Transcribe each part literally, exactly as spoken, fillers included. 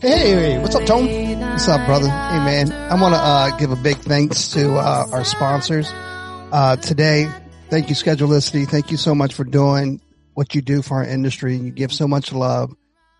Hey, what's up, Tone? What's up, brother? Hey, man. I want to uh, give a big thanks to uh, our sponsors uh, today. Thank you, Schedulicity. Thank you so much for doing what you do for our industry. You give so much love.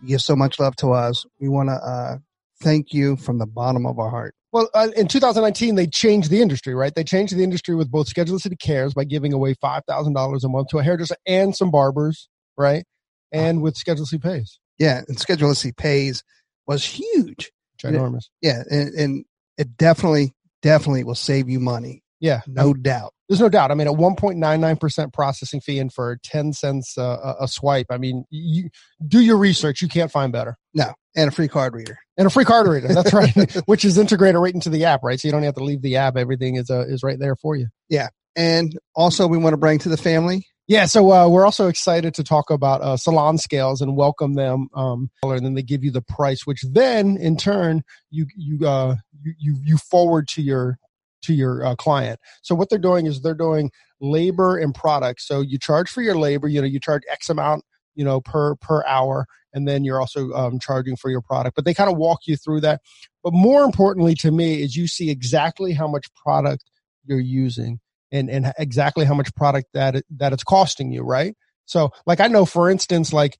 You give so much love to us. We want to uh, thank you from the bottom of our heart. Well, uh, in two thousand nineteen, they changed the industry, right? They changed the industry with both Schedulicity Cares by giving away five thousand dollars a month to a hairdresser and some barbers, right? And with Schedulicity Pays. Yeah, and Schedulicity Pays was huge. Ginormous. It, yeah, and, and it definitely, definitely will save you money. Yeah. No doubt. There's no doubt. I mean, a one point nine nine percent processing fee and for ten cents uh, a swipe. I mean, you do your research. You can't find better. No. And a free card reader. And a free card reader. That's right. Which is integrated right into the app, right? So you don't have to leave the app. Everything is uh, is right there for you. Yeah. And also we want to bring to the family. Yeah. So uh, we're also excited to talk about uh, Salon Scales and welcome them. Um, and then they give you the price, which then in turn you you uh, you, you you forward to your to your uh, client. So what they're doing is they're doing labor and product. So you charge for your labor, you know, you charge X amount, you know, per, per hour, and then you're also um, charging for your product, but they kind of walk you through that. But more importantly to me is you see exactly how much product you're using and, and exactly how much product that, it, that it's costing you. Right. So like, I know for instance, like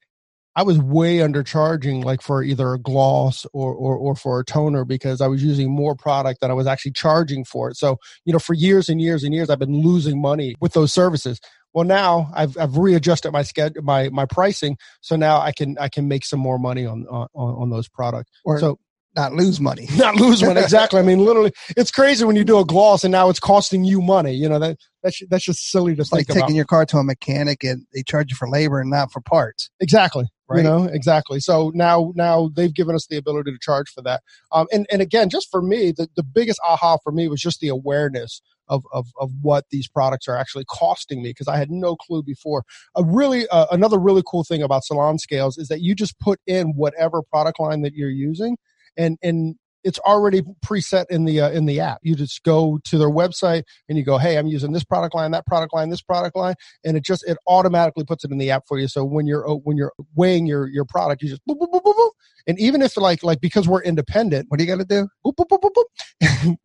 I was way undercharging like for either a gloss or, or or for a toner because I was using more product than I was actually charging for it. So, you know, for years and years and years, I've been losing money with those services. Well, now I've I've readjusted my schedule, my my pricing, so now I can I can make some more money on on, on those products. Or so not lose money, not lose money. Exactly. I mean, literally, it's crazy when you do a gloss and now it's costing you money. You know that that's that's just silly to it's think like about. Taking your car to a mechanic and they charge you for labor and not for parts. Exactly. Right. You know, exactly. So now, now they've given us the ability to charge for that. Um, and, and again, just for me, the, the biggest aha for me was just the awareness of, of, of what these products are actually costing me. Cause I had no clue before. A really, uh, another really cool thing about Salon Scales is that you just put in whatever product line that you're using and, and it's already preset in the, uh, in the app. You just go to their website and you go, hey, I'm using this product line, that product line, this product line. And it just, it automatically puts it in the app for you. So when you're, when you're weighing your, your product, you just boop, boop, boop, boop, boop. And even if like, like, because we're independent, what do you got to do? Boop, boop, boop, boop, boop.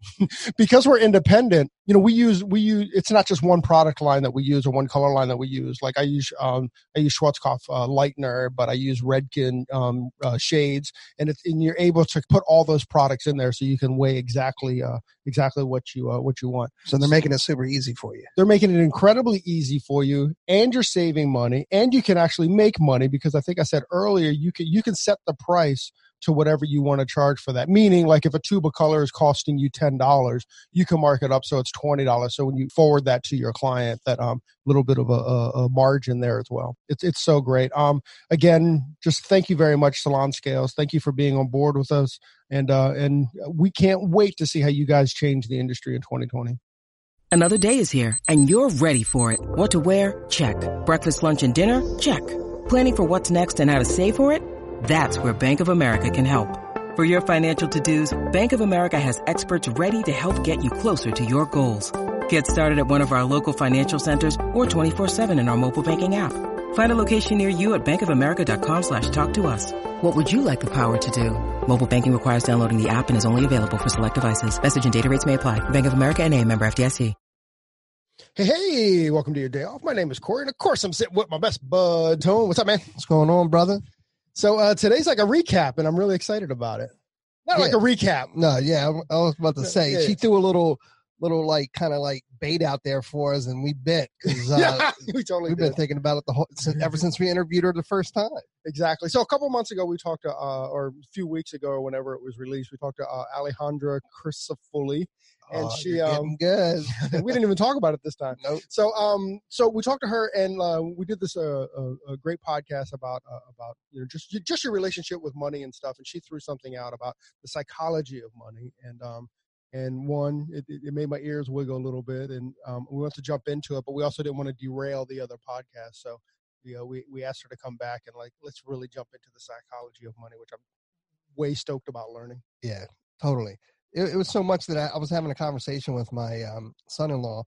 Because we're independent, you know, we use, we use, it's not just one product line that we use or one color line that we use. Like I use, um, I use Schwarzkopf uh, lightener, but I use Redken um, uh, shades and it's, and you're able to put all those products products in there so you can weigh exactly uh, exactly what you uh, what you want. So they're making it super easy for you. They're making it incredibly easy for you and you're saving money and you can actually make money because I think I said earlier you can you can set the price to whatever you want to charge for that. Meaning like if a tube of color is costing you ten dollars, you can mark it up so it's twenty dollars. So when you forward that to your client, that um little bit of a, a margin there as well. It's it's so great. Um, Again, just thank you very much, Salon Scales. Thank you for being on board with us. And, uh, and we can't wait to see how you guys change the industry in twenty twenty. Another day is here and you're ready for it. What to wear? Check. Breakfast, lunch, and dinner? Check. Planning for what's next and how to save for it? That's where Bank of America can help. For your financial to-dos, Bank of America has experts ready to help get you closer to your goals. Get started at one of our local financial centers or twenty-four seven in our mobile banking app. Find a location near you at bankofamerica.com slash talk to us. What would you like the power to do? Mobile banking requires downloading the app and is only available for select devices. Message and data rates may apply. Bank of America N A, member F D I C. Hey, hey, welcome to your day off. My name is Corey, and of course I'm sitting with my best bud, Tone. What's up, man? What's going on, brother? So uh, today's like a recap, and I'm really excited about it. Not yeah. like a recap. No, yeah, I was about to say. Yeah, yeah. She threw a little, little like kind of like bait out there for us, and we bit. Uh, yeah, we totally We've did. been thinking about it the whole ever since we interviewed her the first time. Exactly. So a couple months ago, we talked to, uh, or a few weeks ago, or whenever it was released, we talked to uh, Alejandra Crisafulli. And oh, she, um, good. We didn't even talk about it this time. Nope. So, um, so we talked to her, and uh, we did this uh, a, a great podcast about uh, about you know just just your relationship with money and stuff. And she threw something out about the psychology of money, and um, and one it, it made my ears wiggle a little bit, and um, we wanted to jump into it, but we also didn't want to derail the other podcast. So, you know, we we asked her to come back and like let's really jump into the psychology of money, which I'm way stoked about learning. Yeah, totally. It, it was so much that I, I was having a conversation with my um, son-in-law,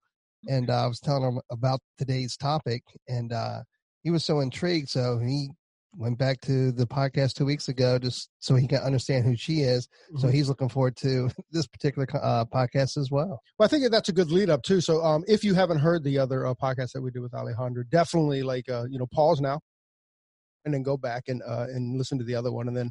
and uh, I was telling him about today's topic, and uh, he was so intrigued. So he went back to the podcast two weeks ago just so he can understand who she is. Mm-hmm. So he's looking forward to this particular uh, podcast as well. Well, I think that's a good lead up too. So um, if you haven't heard the other uh, podcast that we did with Alejandra, definitely like, uh, you know, pause now and then go back and, uh, and listen to the other one and then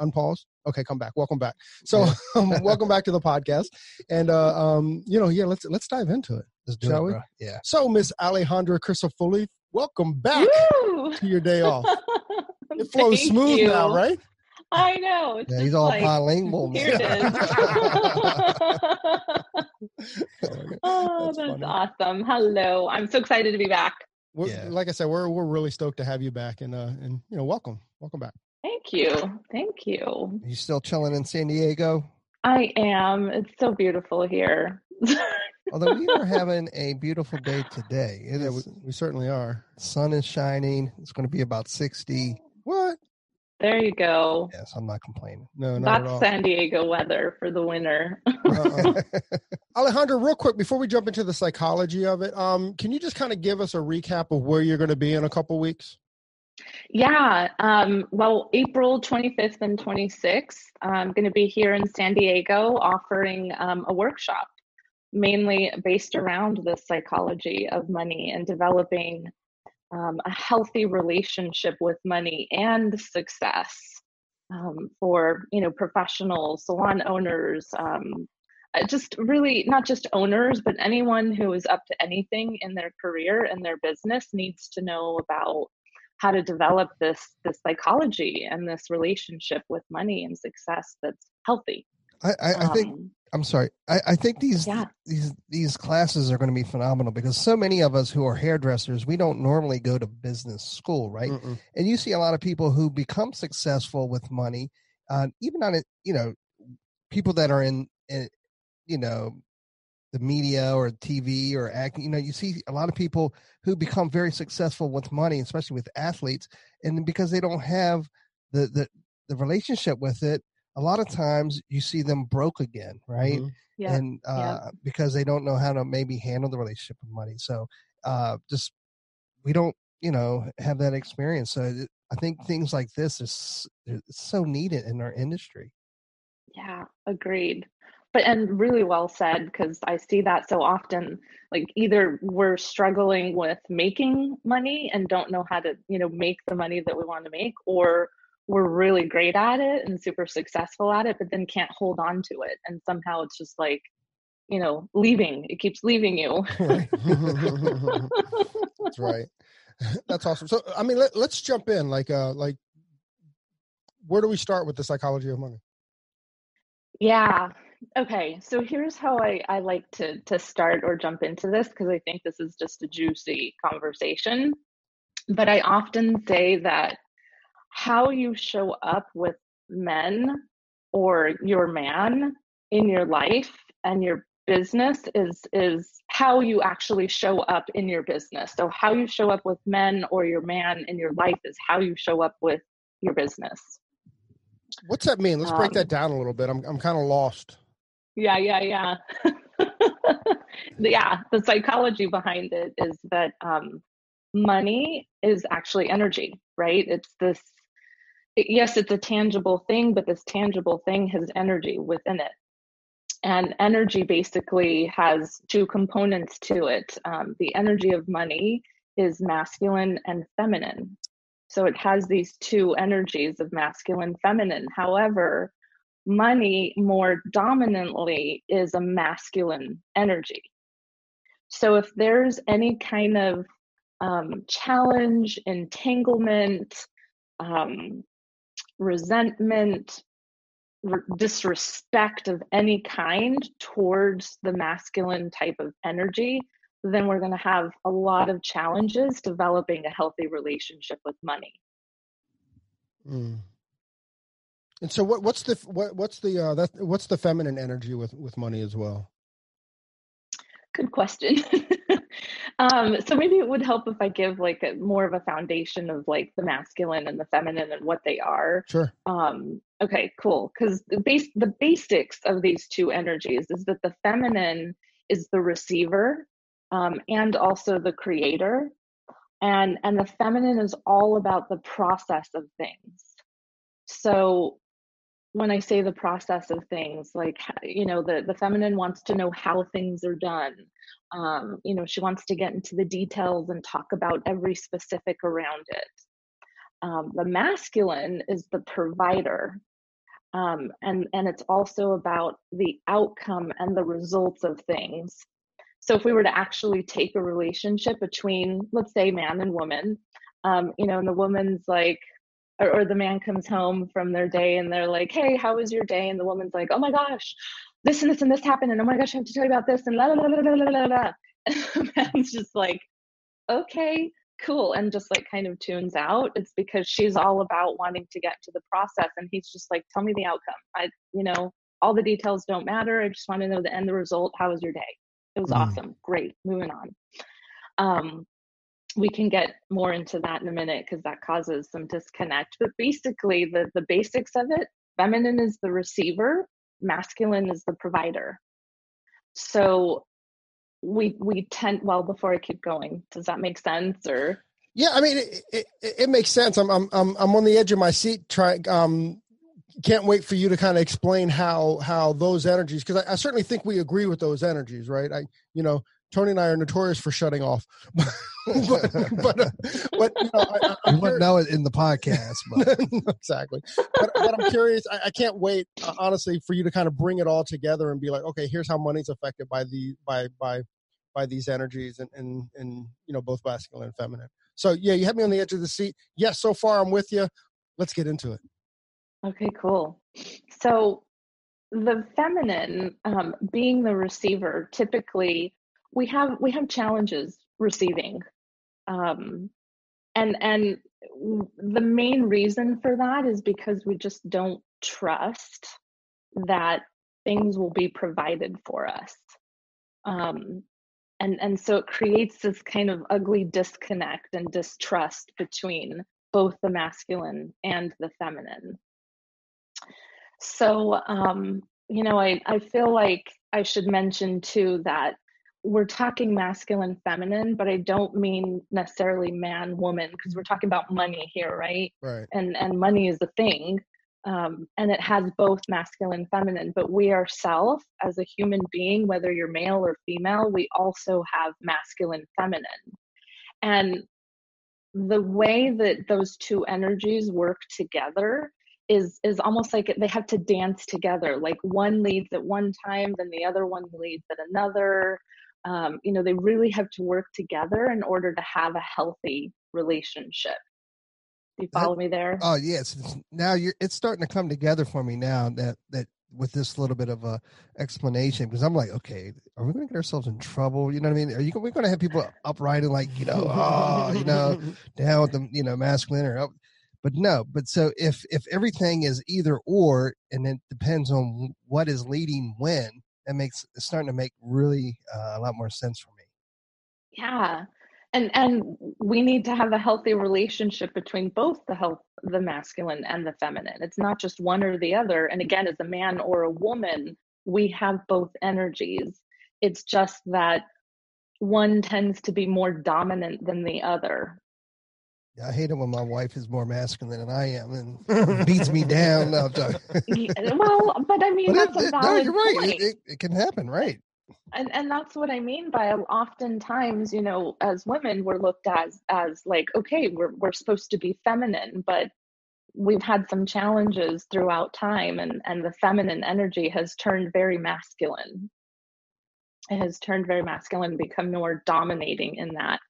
unpause. Okay. Come back. Welcome back. So um, welcome back to the podcast. And, uh, um, you know, yeah, let's, let's dive into it. Let's do shall it, we? Bro. Yeah. So Miss Alejandra Crisafulli, welcome back Woo! To your day off. It flows Thank smooth you. Now, right? I know. It's yeah, he's all like, bilingual. Here it is. Oh, that's, that's awesome. Hello. I'm so excited to be back. We're, yeah. Like I said, we're we're really stoked to have you back, and uh, and you know, welcome, welcome back. Thank you, thank you. Are you still chilling in San Diego? I am. It's so beautiful here. Although we are having a beautiful day today. It yeah, is, we, we certainly are. Sun is shining. It's going to be about sixty. What? There you go. Yes, I'm not complaining. No, not That's at all. San Diego weather for the winter. Uh-uh. Alejandra, real quick, before we jump into the psychology of it, um, can you just kind of give us a recap of where you're going to be in a couple weeks? Yeah. Um, well, April twenty-fifth and twenty-sixth, I'm going to be here in San Diego offering um, a workshop, mainly based around the psychology of money and developing um, a healthy relationship with money and success um, for, you know, professionals, salon owners, um, just really not just owners, but anyone who is up to anything in their career and their business needs to know about how to develop this, this psychology and this relationship with money and success that's healthy. I, I, I think, um, I'm sorry. I, I think these, yeah. these, these classes are going to be phenomenal because so many of us who are hairdressers, we don't normally go to business school. Right. Mm-mm. And you see a lot of people who become successful with money, uh, even on it, you know, people that are in, in, you know, the media or T V or acting, you know, you see a lot of people who become very successful with money, especially with athletes. And because they don't have the, the, the relationship with it, a lot of times you see them broke again, right? Mm-hmm. Yeah. And uh, yeah. because they don't know how to maybe handle the relationship with money. So uh, just, we don't, you know, have that experience. So I think things like this is so needed in our industry. Yeah, agreed. But, and really well said, because I see that so often, like either we're struggling with making money and don't know how to, you know, make the money that we want to make, or we're really great at it and super successful at it, but then can't hold on to it. And somehow it's just like, you know, leaving, it keeps leaving you. That's right. That's awesome. So, I mean, let, let's jump in. Like, uh, like, where do we start with the psychology of money? Yeah. Okay. So here's how I, I like to, to start or jump into this, because I think this is just a juicy conversation, but I often say that how you show up with men or your man in your life and your business is is how you actually show up in your business. So how you show up with men or your man in your life is how you show up with your business. What's that mean? Let's break um, that down a little bit. I'm I'm kind of lost. Yeah, yeah, yeah. Yeah, the psychology behind it is that um, money is actually energy, right? It's this Yes, it's a tangible thing, but this tangible thing has energy within it. And energy basically has two components to it. Um, the energy of money is masculine and feminine. So it has these two energies of masculine and feminine. However, money more dominantly is a masculine energy. So if there's any kind of um, challenge, entanglement, um, resentment, re- disrespect of any kind towards the masculine type of energy, then we're going to have a lot of challenges developing a healthy relationship with money. Mm. And so what, what's the, what, what's the, uh, that, what's the feminine energy with, with money as well? Good question. um, so maybe it would help if I give like a more of a foundation of like the masculine and the feminine and what they are. Sure. Um, okay, cool. Because the base, the basics of these two energies is that the feminine is the receiver um, and also the creator. And, and the feminine is all about the process of things. So when I say the process of things, like, you know, the, the feminine wants to know how things are done. Um, you know, she wants to get into the details and talk about every specific around it. Um, the masculine is the provider. Um, and, and it's also about the outcome and the results of things. So if we were to actually take a relationship between, let's say, man and woman, um, you know, and the woman's like, or, or the man comes home from their day and they're like, hey, how was your day? And the woman's like, oh my gosh, this and this and this happened. And oh my gosh, I have to tell you about this. And la, la, la, la, la, la, la. And the man's just like, okay, cool. And just like kind of tunes out. It's because she's all about wanting to get to the process. And he's just like, tell me the outcome. I, you know, all the details don't matter. I just want to know the end, the result. How was your day? It was awesome. Great. Moving on. Um, we can get more into that in a minute because that causes some disconnect. But basically, the, the basics of it, feminine is the receiver, masculine is the provider. So we we tend, well, before I keep going, does that make sense? Or yeah, I mean, it, it, it makes sense. I'm, I'm, I'm on the edge of my seat trying, um, can't wait for you to kind of explain how, how those energies, because I, I certainly think we agree with those energies, right? I, you know, Tony and I are notorious for shutting off, but, but, uh, but you know, I, I'm you wouldn't know it in the podcast, but exactly. But, but I'm curious. I, I can't wait, uh, honestly, for you to kind of bring it all together and be like, okay, here's how money's affected by the, by, by, by these energies and, and, and, you know, both masculine and feminine. So yeah, you have me on the edge of the seat. Yes. Yeah, so far I'm with you. Let's get into it. Okay, cool. So the feminine, um, being the receiver, typically we have, we have challenges receiving. Um, and, and the main reason for that is because we just don't trust that things will be provided for us. Um, and, and so it creates this kind of ugly disconnect and distrust between both the masculine and the feminine. So, um, you know, I, I feel like I should mention too that we're talking masculine, feminine, but I don't mean necessarily man, woman, because we're talking about money here, right? Right. And and money is a thing, um, and it has both masculine, feminine. But we ourselves, as a human being, whether you're male or female, we also have masculine, feminine, and the way that those two energies work together is is almost like they have to dance together. Like one leads at one time, then the other one leads at another. Um, you know, they really have to work together in order to have a healthy relationship. Do you follow that, me there? Oh yes. Now you're, it's starting to come together for me now that, that with this little bit of a explanation, because I'm like, okay, are we going to get ourselves in trouble? You know what I mean? Are you going to have people upright and like, you know, oh, you know, down with the, you know, masculine or up. But no, but so if, if everything is either or, and it depends on what is leading when, that makes, it's starting to make really uh, a lot more sense for me. Yeah. And, and we need to have a healthy relationship between both the health, the masculine and the feminine. It's not just one or the other. And again, as a man or a woman, we have both energies. It's just that one tends to be more dominant than the other. I hate it when my wife is more masculine than I am and beats me down. No, well, but I mean, but that's it, a valid no, you're right. point. It, it, it can happen, right? And and that's what I mean by oftentimes, you know, as women, we're looked at as, as like, okay, we're we're supposed to be feminine, but we've had some challenges throughout time, and, and the feminine energy has turned very masculine. It has turned very masculine, become more dominating in that.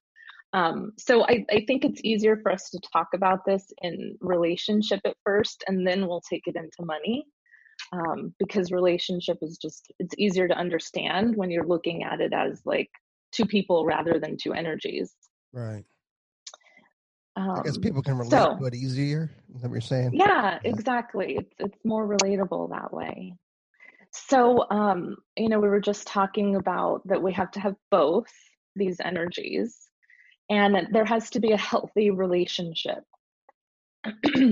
Um, so I, I think it's easier for us to talk about this in relationship at first, and then we'll take it into money, um, because relationship is just, it's easier to understand when you're looking at it as like two people rather than two energies. Right. Um, I guess people can relate so, to it easier. Is that what you're saying? Yeah, exactly. It's, it's more relatable that way. So, um, you know, we were just talking about that we have to have both these energies. And there has to be a healthy relationship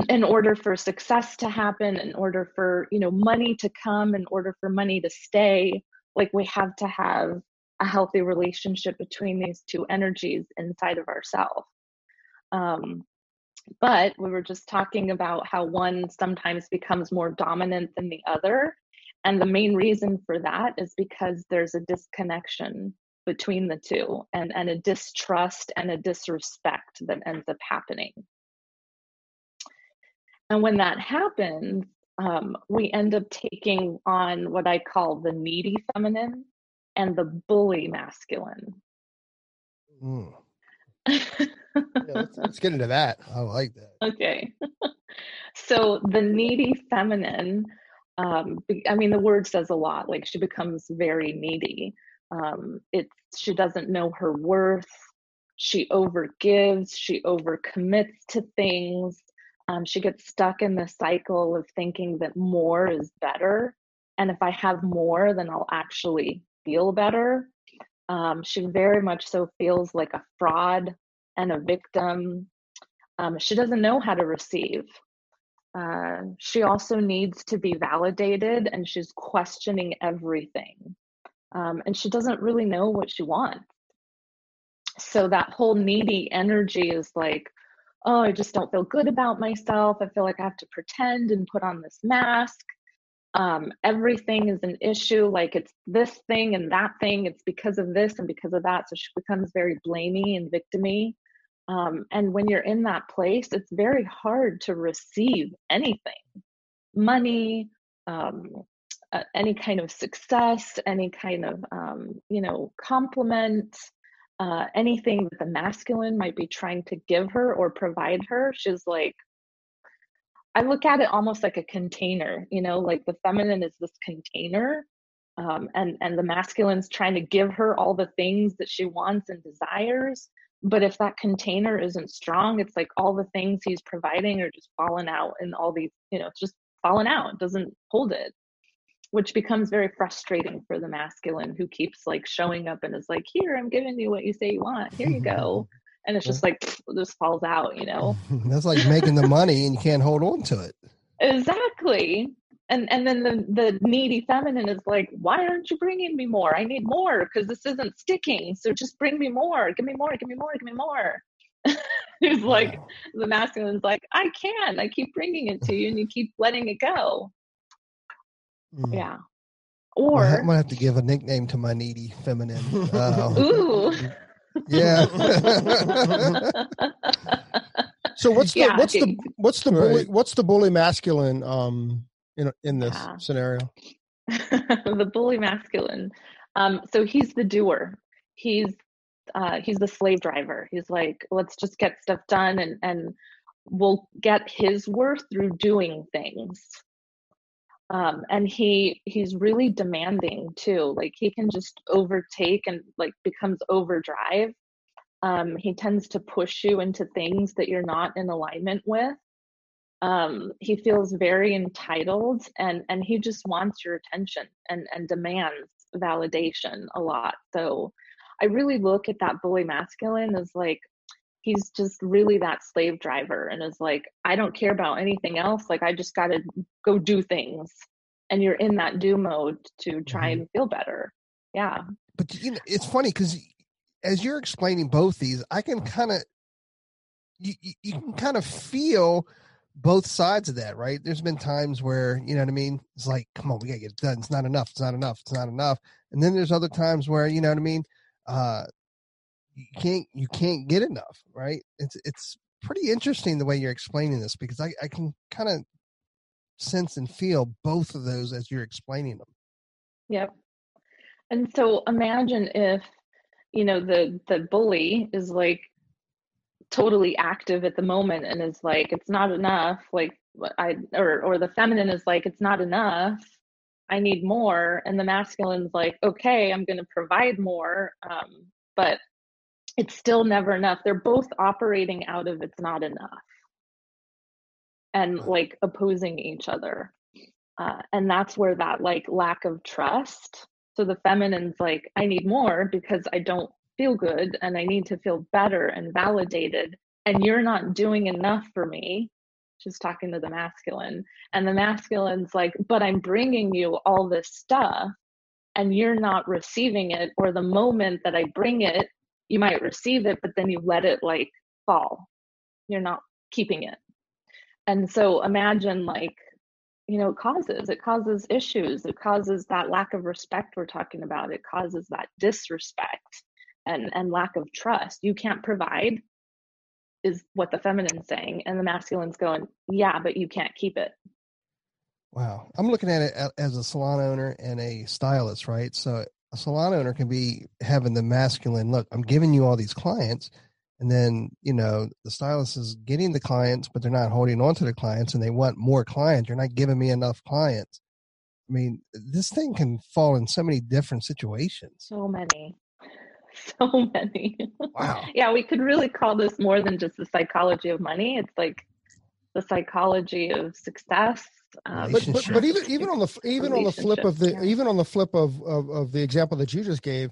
in order for success to happen, in order for, you know, money to come, in order for money to stay. Like we have to have a healthy relationship between these two energies inside of ourselves. Um, but we were just talking about how one sometimes becomes more dominant than the other. And the main reason for that is because there's a disconnection between the two, and, and a distrust and a disrespect that ends up happening. And when that happens, um, we end up taking on what I call the needy feminine and the bully masculine. Mm. Yeah, let's, let's get into that. I like that. Okay. So the needy feminine, um, I mean, the word says a lot, like she becomes very needy. Um, it's, she doesn't know her worth. She overgives, she overcommits to things. Um, she gets stuck in the cycle of thinking that more is better. And if I have more, then I'll actually feel better. Um, she very much so feels like a fraud and a victim. Um, she doesn't know how to receive. Uh, she also needs to be validated, and she's questioning everything. Um, and she doesn't really know what she wants. So that whole needy energy is like, oh, I just don't feel good about myself. I feel like I have to pretend and put on this mask. Um, everything is an issue. Like it's this thing and that thing. It's because of this and because of that. So she becomes very blamey and victim-y. Um, and when you're in that place, it's very hard to receive anything. Money, um, uh, any kind of success, any kind of, um, you know, compliment. Uh, anything that the masculine might be trying to give her or provide her, she's like, I look at it almost like a container, you know, like the feminine is this container, um, and, and the masculine's trying to give her all the things that she wants and desires. But if that container isn't strong, it's like all the things he's providing are just falling out, and all these, you know, it's just falling out, it doesn't hold it, which becomes very frustrating for the masculine, who keeps like showing up and is like, here, I'm giving you what you say you want. Here you go. And it's just like, pff, this falls out, you know? That's like making the money and you can't hold on to it. Exactly. And and then the, the needy feminine is like, why aren't you bringing me more? I need more because this isn't sticking. So just bring me more. Give me more. Give me more. Give me more. It's like, wow. The masculine's like, I can. I keep bringing it to you and you keep letting it go. Yeah. Or I'm gonna have to give a nickname to my needy feminine. Uh, Ooh. Yeah. So what's the yeah, what's the what's the bully what's the bully masculine um in in this yeah. scenario? The bully masculine. Um so he's the doer. He's uh he's the slave driver. He's like, let's just get stuff done, and and we'll get his worth through doing things. Um, and he, he's really demanding too. Like he can just overtake and like becomes overdrive. Um, he tends to push you into things that you're not in alignment with. Um, he feels very entitled, and, and he just wants your attention and, and demands validation a lot. So I really look at that bully masculine as like, he's just really that slave driver, and is like, I don't care about anything else. Like, I just got to go do things. And you're in that do mode to try and feel better. Yeah. But you know, it's funny because as you're explaining both these, I can kind of, you, you can kind of feel both sides of that, right? There's been times where, you know what I mean? It's like, come on, we got to get it done. It's not enough. It's not enough. It's not enough. And then there's other times where, you know what I mean? Uh, You can't, you can't get enough, right? It's, it's pretty interesting the way you're explaining this, because I, I can kind of sense and feel both of those as you're explaining them. Yep. And so imagine if, you know, the, the bully is like totally active at the moment and is like, it's not enough. Like I, or, or the feminine is like, it's not enough. I need more. And the masculine's like, okay, I'm going to provide more. Um, but it's still never enough. They're both operating out of it's not enough and like opposing each other. Uh, and that's where that like lack of trust. So the feminine's like, I need more because I don't feel good and I need to feel better and validated. And you're not doing enough for me. She's talking to the masculine, and the masculine's like, but I'm bringing you all this stuff and you're not receiving it. Or the moment that I bring it, you might receive it, but then you let it like fall. you're not keeping it. And so imagine, like, you know, it causes, it causes issues. It causes that lack of respect we're talking about. It causes that disrespect and, and lack of trust. You can't provide is what the feminine's saying. And the masculine's going, yeah, but you can't keep it. Wow. I'm looking at it as a salon owner and a stylist, right? So a salon owner can be having the masculine, look, I'm giving you all these clients. And then, you know, the stylist is getting the clients, but they're not holding on to the clients and they want more clients. You're not giving me enough clients. I mean, this thing can fall in so many different situations. So many. So many. Wow. Yeah, we could really call this more than just the psychology of money. It's like the psychology of success. Uh, but, but, but even even on the even on the flip of the yeah. even on the flip of, of of the example that you just gave,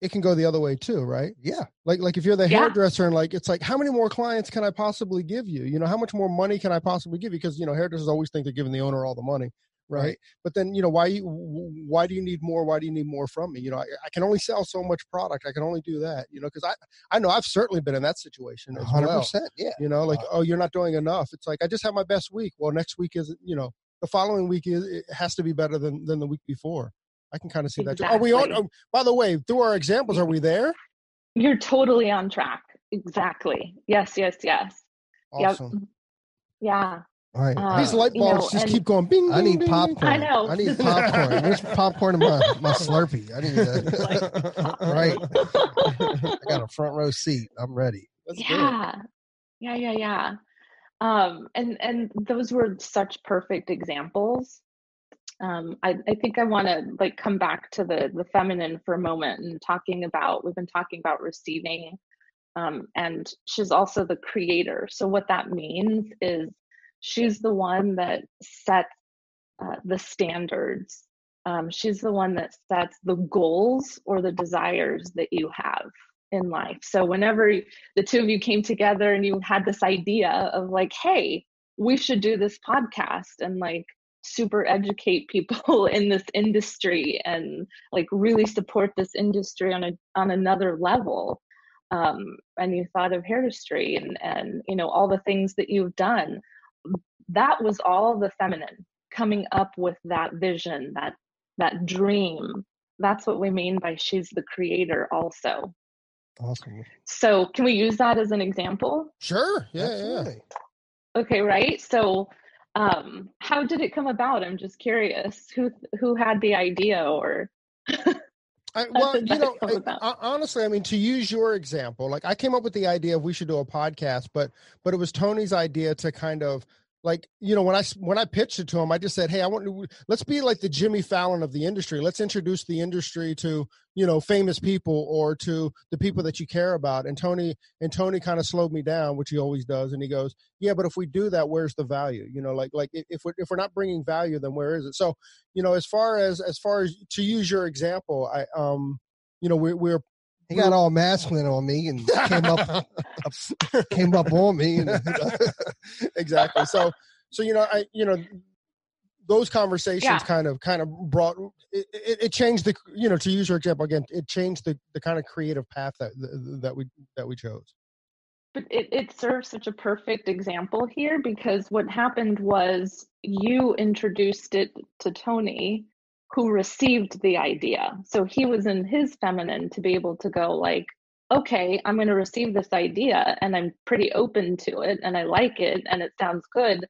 it can go the other way too, right? Yeah. Like like if you're the yeah. hairdresser and like it's like, how many more clients can I possibly give you? You know, how much more money can I possibly give you? Because, you know, hairdressers always think they're giving the owner all the money, right? right. But then, you know, why you why do you need more? Why do you need more from me? You know, I, I can only sell so much product. I can only do that, you know, because I I know I've certainly been in that situation. one hundred percent. Well. Yeah. You know, like, wow. oh, you're not doing enough. It's like, I just had my best week. Well, next week is, you know, the following week is it has to be better than than the week before. I can kind of see exactly. that. Are we on? Oh, by the way, through our examples, are we there? You're totally on track. Exactly. Yes, yes, yes. Awesome. Yep. Yeah. All right. Uh, These light bulbs you know, just keep going. Bing, I need bing, popcorn. I know. I need popcorn. There's popcorn in my, my Slurpee. I need that. Like, right. I got a front row seat. I'm ready. Let's yeah. do it. Yeah, yeah, yeah. Um, and, and those were such perfect examples. Um, I, I think I want to like come back to the, the feminine for a moment and talking about, we've been talking about receiving, um, and she's also the creator. So what that means is she's the one that sets uh, the standards. Um, she's the one that sets the goals or the desires that you have in life. So whenever the two of you came together and you had this idea of like, hey, we should do this podcast and like, super educate people in this industry and like really support this industry on a on another level. Um, and you thought of hairdistry and and you know all the things that you've done. That was all the feminine coming up with that vision, that that dream. That's what we mean by she's the creator also. Awesome. So can we use that as an example? Sure. Yeah. Absolutely. Yeah. Okay. Right. So. Um, how did it come about? I'm just curious. Who who had the idea, or? I, well, you know, I, I, honestly, I mean, to use your example, like I came up with the idea of we should do a podcast, but but it was Tony's idea to kind of like, you know, when I when I pitched it to him, I just said, hey, I want to let's be like the Jimmy Fallon of the industry. Let's introduce the industry to, you know, famous people or to the people that you care about. And Tony and Tony kind of slowed me down, which he always does. And he goes, yeah, but if we do that, where's the value? You know, like, like if we're, if we're not bringing value, then where is it? So, you know, as far as, as far as to use your example, I, um, you know, we're, we're, He got all masculine on me and came up, came up on me. And, exactly. So, so, you know, I, you know, those conversations yeah. kind of, kind of brought, it, it, it changed the, you know, to use your example again, it changed the, the kind of creative path that, that we, that we chose. But it, it serves such a perfect example here because what happened was you introduced it to Tony, who received the idea. So he was in his feminine to be able to go like, okay, I'm going to receive this idea and I'm pretty open to it and I like it and it sounds good.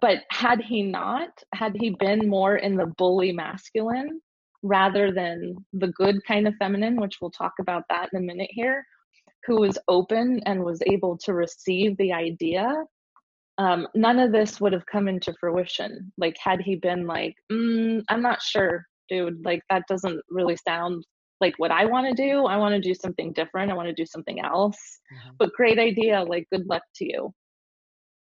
But had he not, had he been more in the bully masculine rather than the good kind of feminine, which we'll talk about that in a minute here, who was open and was able to receive the idea, Um, none of this would have come into fruition. Like, had he been like, mm, I'm not sure, dude, like that doesn't really sound like what I want to do. I want to do something different. I want to do something else, mm-hmm. but great idea. Like, good luck to you,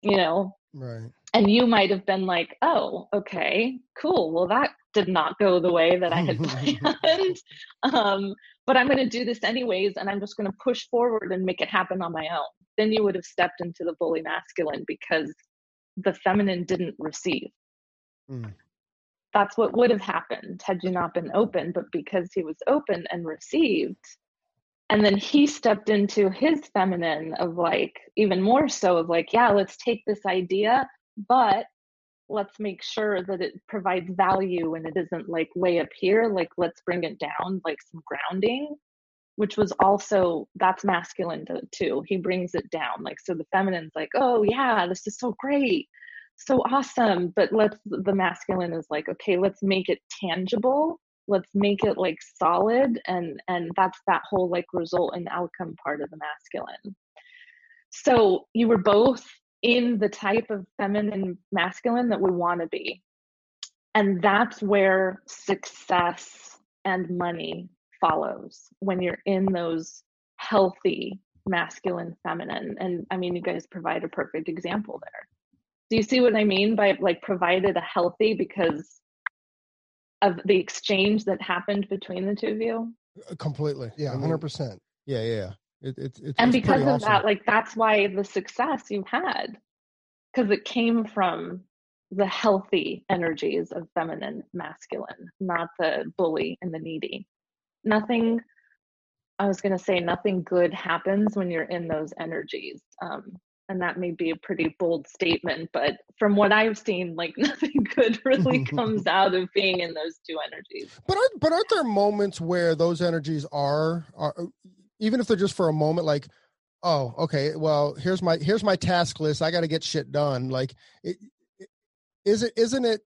you know? Right. And you might've been like, oh, okay, cool. Well, that did not go the way that I had planned. Um, but I'm going to do this anyways. And I'm just going to push forward and make it happen on my own. Then you would have stepped into the bully masculine because the feminine didn't receive. Mm. That's what would have happened had you not been open, but because he was open and received, And then he stepped into his feminine of like, even more so of like, yeah, let's take this idea, but let's make sure that it provides value and it isn't like way up here, like let's bring it down, like some grounding, which was also, that's masculine too. He brings it down. Like, so the feminine's like, oh yeah, this is so great, so awesome. But let's, the masculine is like, okay, let's make it tangible. Let's make it like solid. And, and that's that whole like result and outcome part of the masculine. So you were both in the type of feminine masculine that we want to be. And that's where success and money follows, when you're in those healthy masculine feminine. And I mean, you guys provide a perfect example there. Do you see what I mean by like provided a healthy, because of the exchange that happened between the two of you? Completely. Yeah. one hundred percent. Yeah. Yeah. It, it, it, and it's because of awesome. That, like, that's why the success you've had, because it came from the healthy energies of feminine, masculine, not the bully and the needy. Nothing, I was going to say, nothing good happens when you're in those energies. Um, and that may be a pretty bold statement, but from what I've seen, like nothing good really comes out of being in those two energies. But, are, but aren't there moments where those energies are, are, even if they're just for a moment, like, oh, okay, well, here's my, here's my task list. I got to get shit done. Like, it, it, is it, isn't it,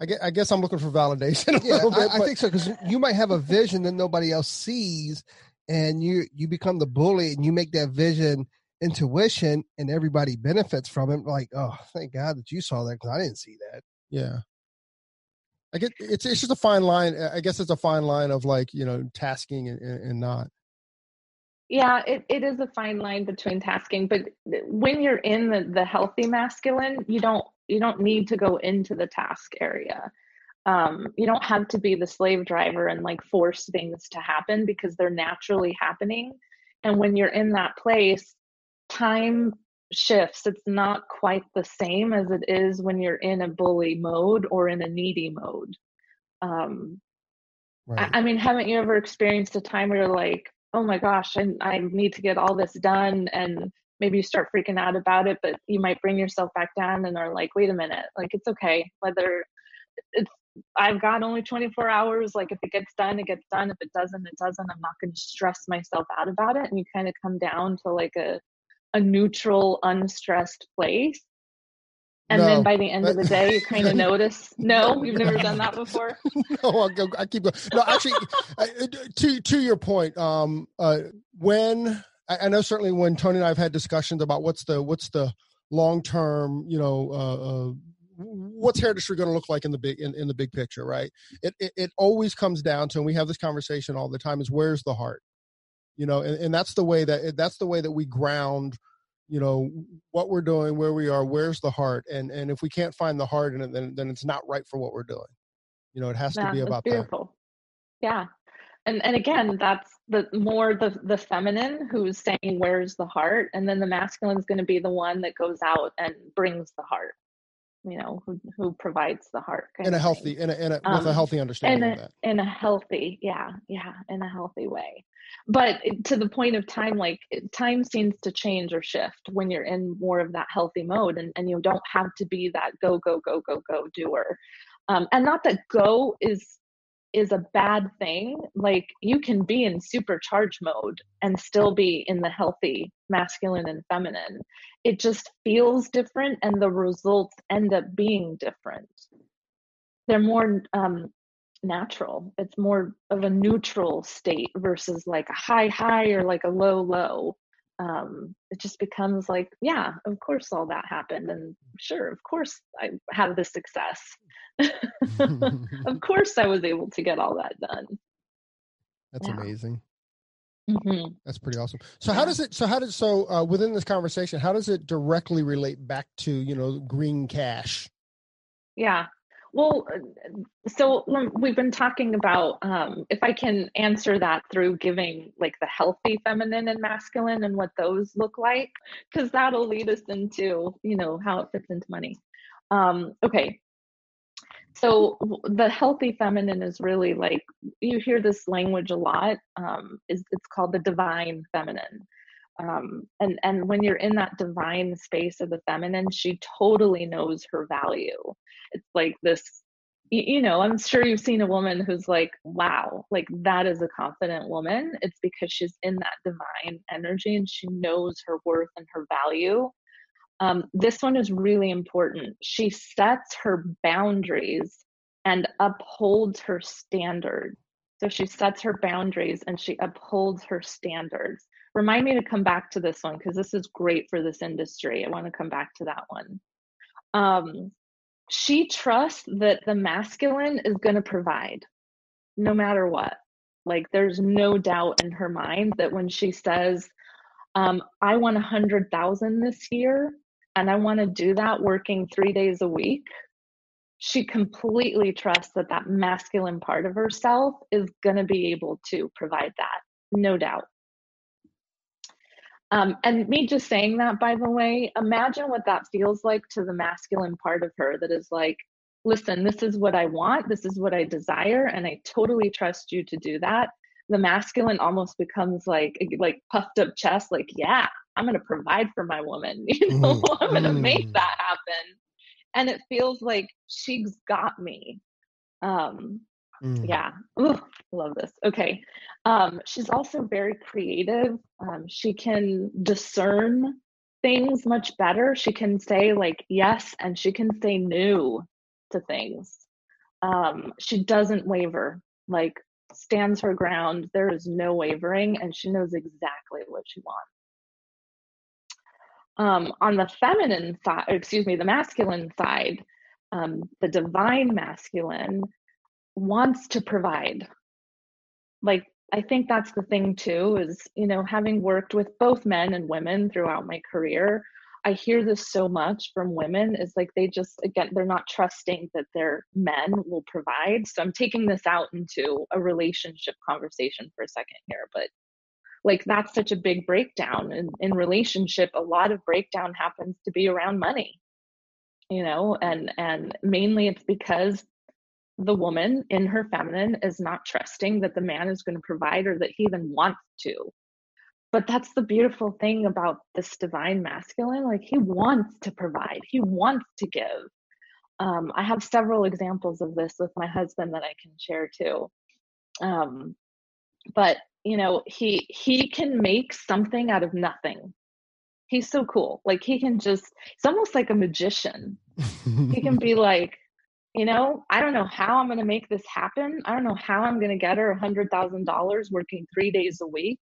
I guess I'm looking for validation. Yeah, bit, I, I think so, because you might have a vision that nobody else sees, and you you become the bully, and you make that vision intuition, and everybody benefits from it. Like, oh, thank God that you saw that, because I didn't see that. Yeah, I get it's it's just a fine line. I guess it's a fine line of like, you know, tasking and, and not. Yeah, it, it is a fine line between tasking, but when you're in the, the healthy masculine, you don't you don't need to go into the task area. Um, you don't have to be the slave driver and like force things to happen, because they're naturally happening. And when you're in that place, time shifts. It's not quite the same as it is when you're in a bully mode or in a needy mode. Um, right. I, I mean, haven't you ever experienced a time where you're like, oh my gosh, I, I need to get all this done, and maybe you start freaking out about it, but you might bring yourself back down and are like, wait a minute, like, it's okay. Whether it's, I've got only twenty-four hours. Like, if it gets done, it gets done. If it doesn't, it doesn't. I'm not going to stress myself out about it. And you kind of come down to like a, a neutral, unstressed place. And no. Then by the end of the day, you kind of notice, no, you've never done that before. No, I'll go, I keep going. No, actually, to, to your point, um, uh, when, I know certainly when Tony and I have had discussions about what's the what's the long term, you know, uh, uh, what's hairdistry going to look like in the big in, in the big picture, right? It, it it always comes down to, and we have this conversation all the time, is where's the heart, you know, and, and that's the way that that's the way that we ground, you know, what we're doing, where we are, where's the heart, and and if we can't find the heart in it, then then it's not right for what we're doing, you know. It has yeah, to be about that. Beautiful, yeah. And and again, that's the more the, the feminine who's saying, where's the heart? And then the masculine is going to be the one that goes out and brings the heart, you know, who, who provides the heart. In a healthy, in a, in a, um, with a healthy understanding a, of that. In a healthy, yeah, yeah, in a healthy way. But to the point of time, like time seems to change or shift when you're in more of that healthy mode, and, and you don't have to be that go, go, go, go, go doer. Um, and not that go is, is a bad thing. Like, you can be in supercharge mode and still be in the healthy masculine and feminine. It just feels different, and the results end up being different. They're more um, natural. It's more of a neutral state versus like a high high or like a low low. Um, it just becomes like, yeah, of course all that happened, and sure, of course I have the success. Of course I was able to get all that done. That's yeah. amazing. Mm-hmm. That's pretty awesome. So yeah. how does it, so how does, so uh, within this conversation, how does it directly relate back to, you know, green cash? Yeah. Well, so we've been talking about, um, if I can answer that through giving like the healthy feminine and masculine and what those look like, because that'll lead us into, you know, how it fits into money. Um, okay. So the healthy feminine is really like, you hear this language a lot, um, is it's called the divine feminine. Um, and, and when you're in that divine space of the feminine, she totally knows her value. It's like this, you know, I'm sure you've seen a woman who's like, wow, like that is a confident woman. It's because she's in that divine energy and she knows her worth and her value. Um, this one is really important. She sets her boundaries and upholds her standards. So she sets her boundaries and she upholds her standards. Remind me to come back to this one because this is great for this industry. I want to come back to that one. Um, she trusts that the masculine is going to provide no matter what. Like there's no doubt in her mind that when she says, um, I want one hundred thousand this year and I want to do that working three days a week, she completely trusts that that masculine part of herself is going to be able to provide that, no doubt. Um, and me just saying that, by the way, imagine what that feels like to the masculine part of her that is like, listen, this is what I want, this is what I desire, and I totally trust you to do that. The masculine almost becomes like, like puffed up chest, like, yeah, I'm going to provide for my woman, you know, mm. I'm going to mm. make that happen. And it feels like she's got me. Um, mm. Yeah. Ooh, love this. Okay. Um, she's also very creative. Um, she can discern things much better. She can say like, yes, and she can say no to things. Um, she doesn't waver, like stands her ground. There is no wavering and she knows exactly what she wants. Um, on the feminine side, excuse me, the masculine side, um, the divine masculine wants to provide. Like, I think that's the thing too, is, you know, having worked with both men and women throughout my career, I hear this so much from women is like, they just, again, they're not trusting that their men will provide. So I'm taking this out into a relationship conversation for a second here, but like that's such a big breakdown in, in relationship. A lot of breakdown happens to be around money, you know, and, and mainly it's because the woman in her feminine is not trusting that the man is going to provide or that he even wants to. But that's the beautiful thing about this divine masculine. Like he wants to provide, he wants to give. Um, I have several examples of this with my husband that I can share too. Um, but you know, he, he can make something out of nothing. He's so cool. Like he can just, it's almost like a magician. He can be like, you know, I don't know how I'm going to make this happen. I don't know how I'm going to get her a hundred thousand dollars working three days a week,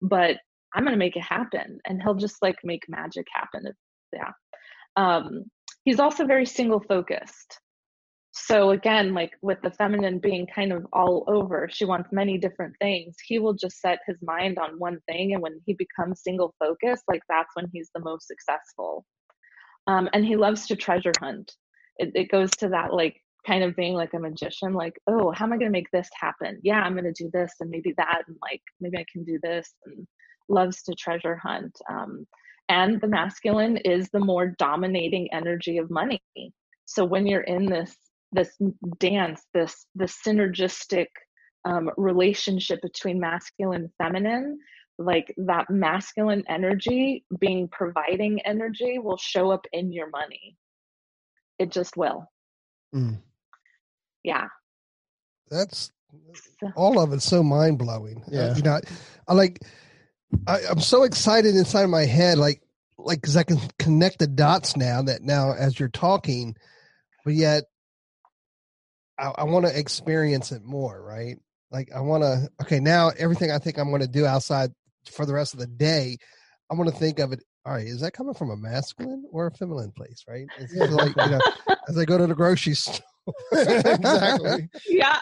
but I'm going to make it happen. And he'll just like make magic happen. Yeah. Um, he's also very single focused. So again, like with the feminine being kind of all over, she wants many different things. He will just set his mind on one thing. And when he becomes single focused, like that's when he's the most successful. Um, and he loves to treasure hunt. It, it goes to that, like kind of being like a magician, like, oh, how am I going to make this happen? Yeah, I'm going to do this and maybe that. And like, maybe I can do this, and loves to treasure hunt. Um, and the masculine is the more dominating energy of money. So when you're in this, this dance, this, this synergistic um, relationship between masculine and feminine, like that masculine energy being providing energy will show up in your money. It just will. Mm. Yeah. That's all of it. So mind blowing. Yeah. Uh, you know, I, I like, I, I'm so excited inside my head. Like, like, cause I can connect the dots now that now as you're talking, but yet I, I want to experience it more. Right. Like I want to, okay, now everything I think I'm going to do outside for the rest of the day, I want to think of it. All right, is that coming from a masculine or a feminine place, right? It's like, you know, as I go to the grocery store. Exactly. Yeah.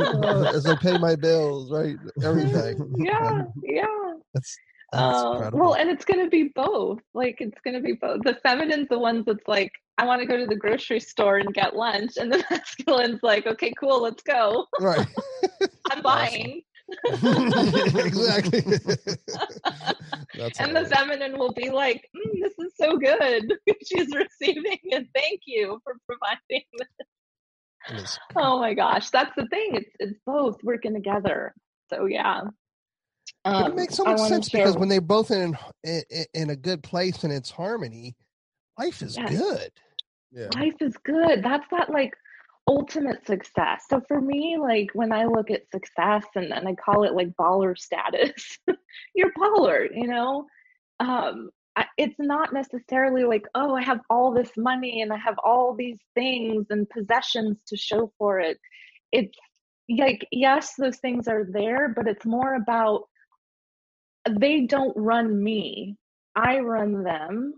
Uh, as I pay my bills, right? Everything. Yeah, yeah. That's, that's uh, incredible. Well, and it's going to be both. Like, it's going to be both. The feminine's the ones that's like, I want to go to the grocery store and get lunch. And the masculine's like, okay, cool, let's go. Right. I'm buying. Exactly. That's and hilarious. The feminine will be like, mm, this is so good. She's receiving and thank you for providing this. is. Oh my gosh, that's the thing. It's it's both working together. So yeah. Um, but it makes so much sense because when they're both in, in in a good place and it's harmony, life is yes. good. Yeah. Life is good. That's that like ultimate success. So for me, like when I look at success and, and I call it like baller status, you're baller, you know? Um, I, it's not necessarily like, oh, I have all this money and I have all these things and possessions to show for it. It's like, yes, those things are there, but it's more about they don't run me. I run them.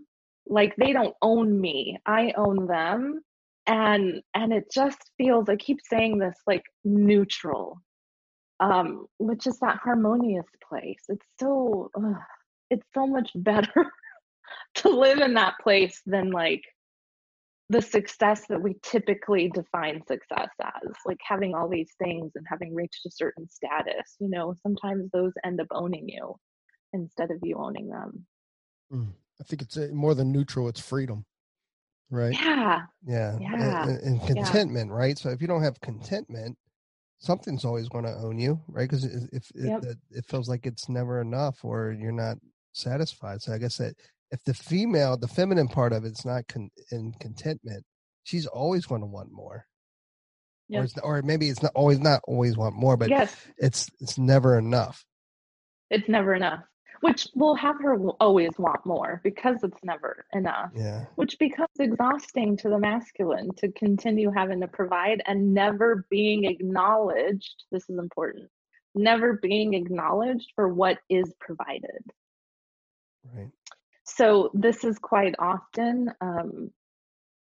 Like they don't own me. I own them. And, and it just feels, I keep saying this, like neutral, um, which is that harmonious place. It's so, ugh, it's so much better to live in that place than like the success that we typically define success as, like having all these things and having reached a certain status, you know, sometimes those end up owning you instead of you owning them. Mm, I think it's more than neutral. It's freedom. Right. Yeah. Yeah. yeah. And, and contentment. Yeah. Right. So if you don't have contentment, something's always going to own you. Right. Because if yep. it, it feels like it's never enough or you're not satisfied. So I guess that if the female, the feminine part of it's not con- in contentment, she's always going to want more. Yep. Or, it's, or maybe it's not always, not always want more, but yes. it's, it's never enough. It's never enough. Which will have her always want more because it's never enough, yeah. which becomes exhausting to the masculine to continue having to provide and never being acknowledged. This is important. Never being acknowledged for what is provided. Right. So this is quite often um,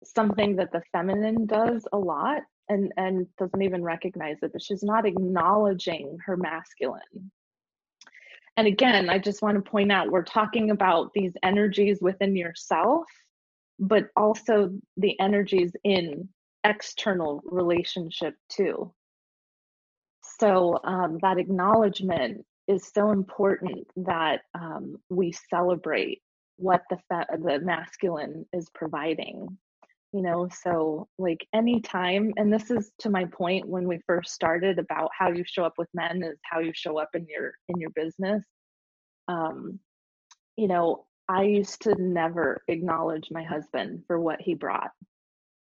something that the feminine does a lot and, and doesn't even recognize it, but she's not acknowledging her masculine. And again, I just want to point out, we're talking about these energies within yourself, but also the energies in external relationship too. So um, that acknowledgement is so important that um, we celebrate what the fe- the masculine is providing, you know? So like anytime, and this is to my point when we first started about how you show up with men is how you show up in your, in your business. Um, you know, I used to never acknowledge my husband for what he brought,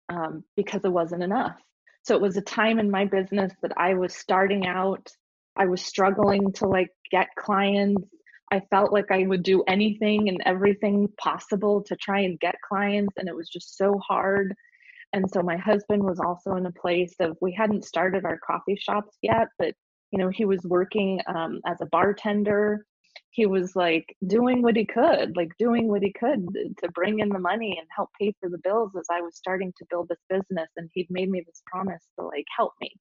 um, because it wasn't enough. So it was a time in my business that I was starting out. I was struggling to like get clients. I felt like I would do anything and everything possible to try and get clients. And it was just so hard. And so my husband was also in a place of, we hadn't started our coffee shops yet, but you know, he was working um, as a bartender. He was like doing what he could, like doing what he could to bring in the money and help pay for the bills as I was starting to build this business. And he'd made me this promise to like, help me,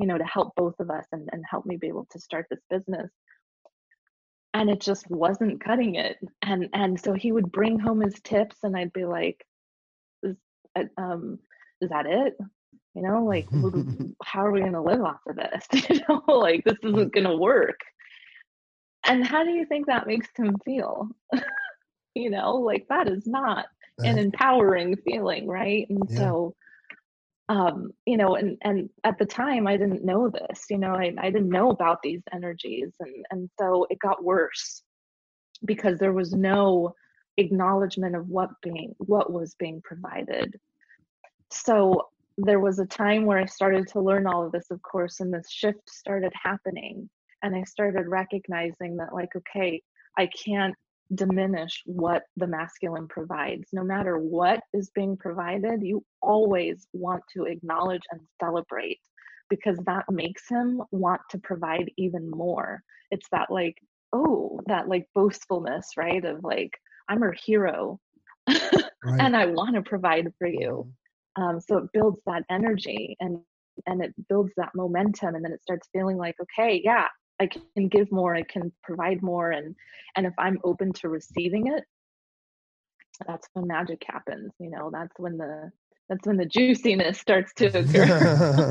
you know, to help both of us and, and help me be able to start this business. And it just wasn't cutting it. And and so he would bring home his tips and I'd be like, is, um, is that it? You know, like, how are we going to live off of this? You know, like, this isn't going to work. And how do you think that makes him feel? You know, like, that is not an empowering feeling, right? And yeah. so, um, you know, and, and at the time I didn't know this, you know, I, I didn't know about these energies. And, and so it got worse because there was no acknowledgement of what being, what was being provided. So there was a time where I started to learn all of this, of course, and this shift started happening and I started recognizing that like, okay, I can't diminish what the masculine provides. No matter what is being provided, you always want to acknowledge and celebrate because that makes him want to provide even more. It's that like, oh, that like boastfulness, right? Of like, I'm her hero right. and I want to provide for you. Um, so it builds that energy and, and it builds that momentum. And then it starts feeling like, okay, yeah, I can give more, I can provide more. And, and if I'm open to receiving it, that's when magic happens. You know, that's when the, that's when the juiciness starts to occur.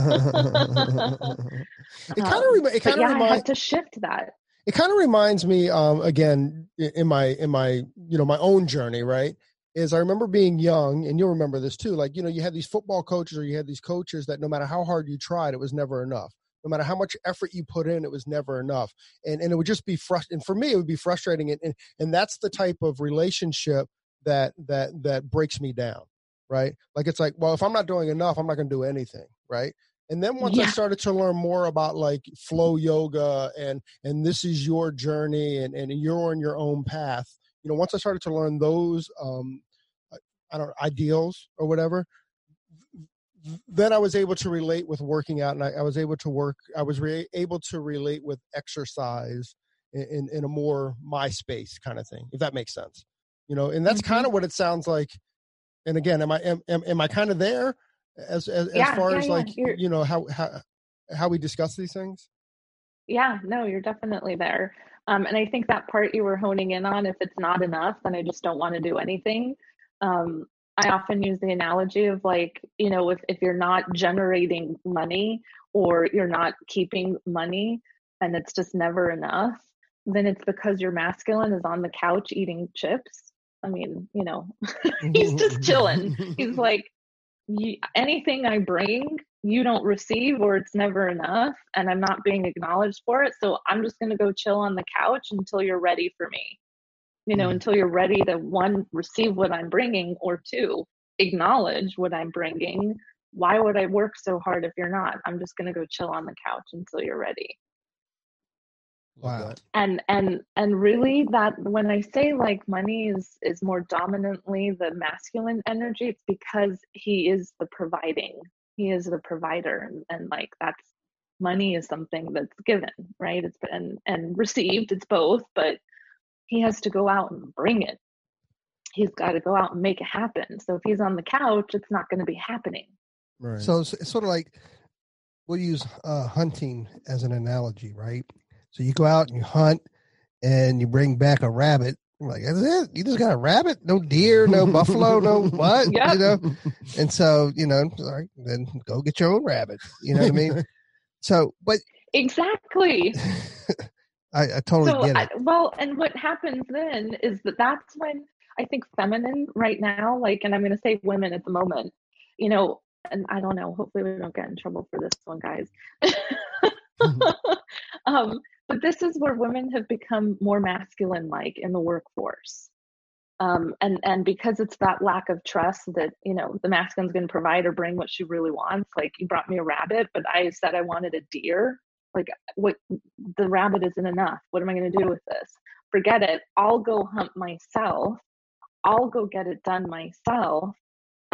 It kind of, rem- it kind of yeah, reminds, I had to shift that. It kind of reminds me, um, again, in my, in my, you know, my own journey, right. is I remember being young, and you'll remember this too, like, you know, you had these football coaches or you had these coaches that no matter how hard you tried, it was never enough. No matter how much effort you put in, it was never enough. And and it would just be frustrating. And for me, it would be frustrating. And, and and that's the type of relationship that that that breaks me down, right? Like, it's like, well, if I'm not doing enough, I'm not going to do anything, right? And then once yeah. I started to learn more about like flow yoga and and this is your journey and, and you're on your own path, you know, once I started to learn those, um, I don't know, ideals or whatever, then I was able to relate with working out, and I, I was able to work. I was re- able to relate with exercise in, in, in a more my space kind of thing, if that makes sense, you know. And that's mm-hmm. kind of what it sounds like. And again, am I am am, am I kind of there as as, yeah, as far yeah, as like yeah. you know how how how we discuss these things? Yeah, no, you're definitely there. Um, and I think that part you were honing in on, if it's not enough, then I just don't want to do anything. Um, I often use the analogy of like, you know, if, if you're not generating money or you're not keeping money and it's just never enough, then it's because your masculine is on the couch eating chips. I mean, you know, he's just chilling. He's like, anything I bring, you don't receive, or it's never enough and I'm not being acknowledged for it. So I'm just going to go chill on the couch until you're ready for me. You know, until you're ready to, one, receive what I'm bringing, or two, acknowledge what I'm bringing. Why would I work so hard if you're not? I'm just going to go chill on the couch until you're ready. Wow. And and and really, that when I say like money is is more dominantly the masculine energy, it's because he is the providing. He is the provider, and, and like that's money is something that's given, right? It's and and received. It's both, but he has to go out and bring it. He's got to go out and make it happen. So if he's on the couch, it's not going to be happening. Right. So it's, it's sort of like, we'll use uh, hunting as an analogy, right? So you go out and you hunt and you bring back a rabbit. I'm like, that's it? You just got a rabbit? No deer, no buffalo, no what? Yep. You know? And so, you know, sorry, then go get your own rabbit. You know what I mean? So, but. Exactly. I, I totally so, get it. I, well, and what happens then is that that's when I think feminine right now, like, and I'm going to say women at the moment, you know, and I don't know, hopefully we don't get in trouble for this one, guys. mm-hmm. um, but this is where women have become more masculine-like in the workforce. Um, and, and because it's that lack of trust that, you know, the masculine's going to provide or bring what she really wants. Like, you brought me a rabbit, but I said I wanted a deer. Like, what, the rabbit isn't enough. What am I going to do with this? Forget it. I'll go hunt myself. I'll go get it done myself.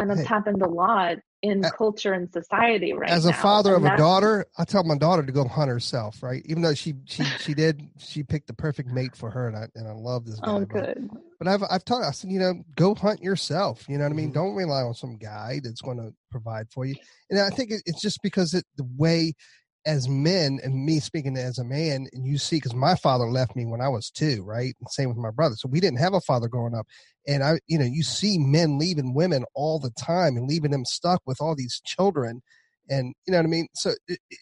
And it's hey, happened a lot in uh, culture and society right now. As a father and of a daughter, I tell my daughter to go hunt herself, right? Even though she she she did, she picked the perfect mate for her, and I and I love this guy. Oh, good. But, but I've I've taught, I said, you know, go hunt yourself. You know what I mean? Don't rely on some guy that's going to provide for you. And I think it, it's just because it, the way – as men, and me speaking as a man, and you see, because my father left me when I was two, right? And same with my brother. So we didn't have a father growing up. And I, you know, you see men leaving women all the time and leaving them stuck with all these children. And you know what I mean? So it, it,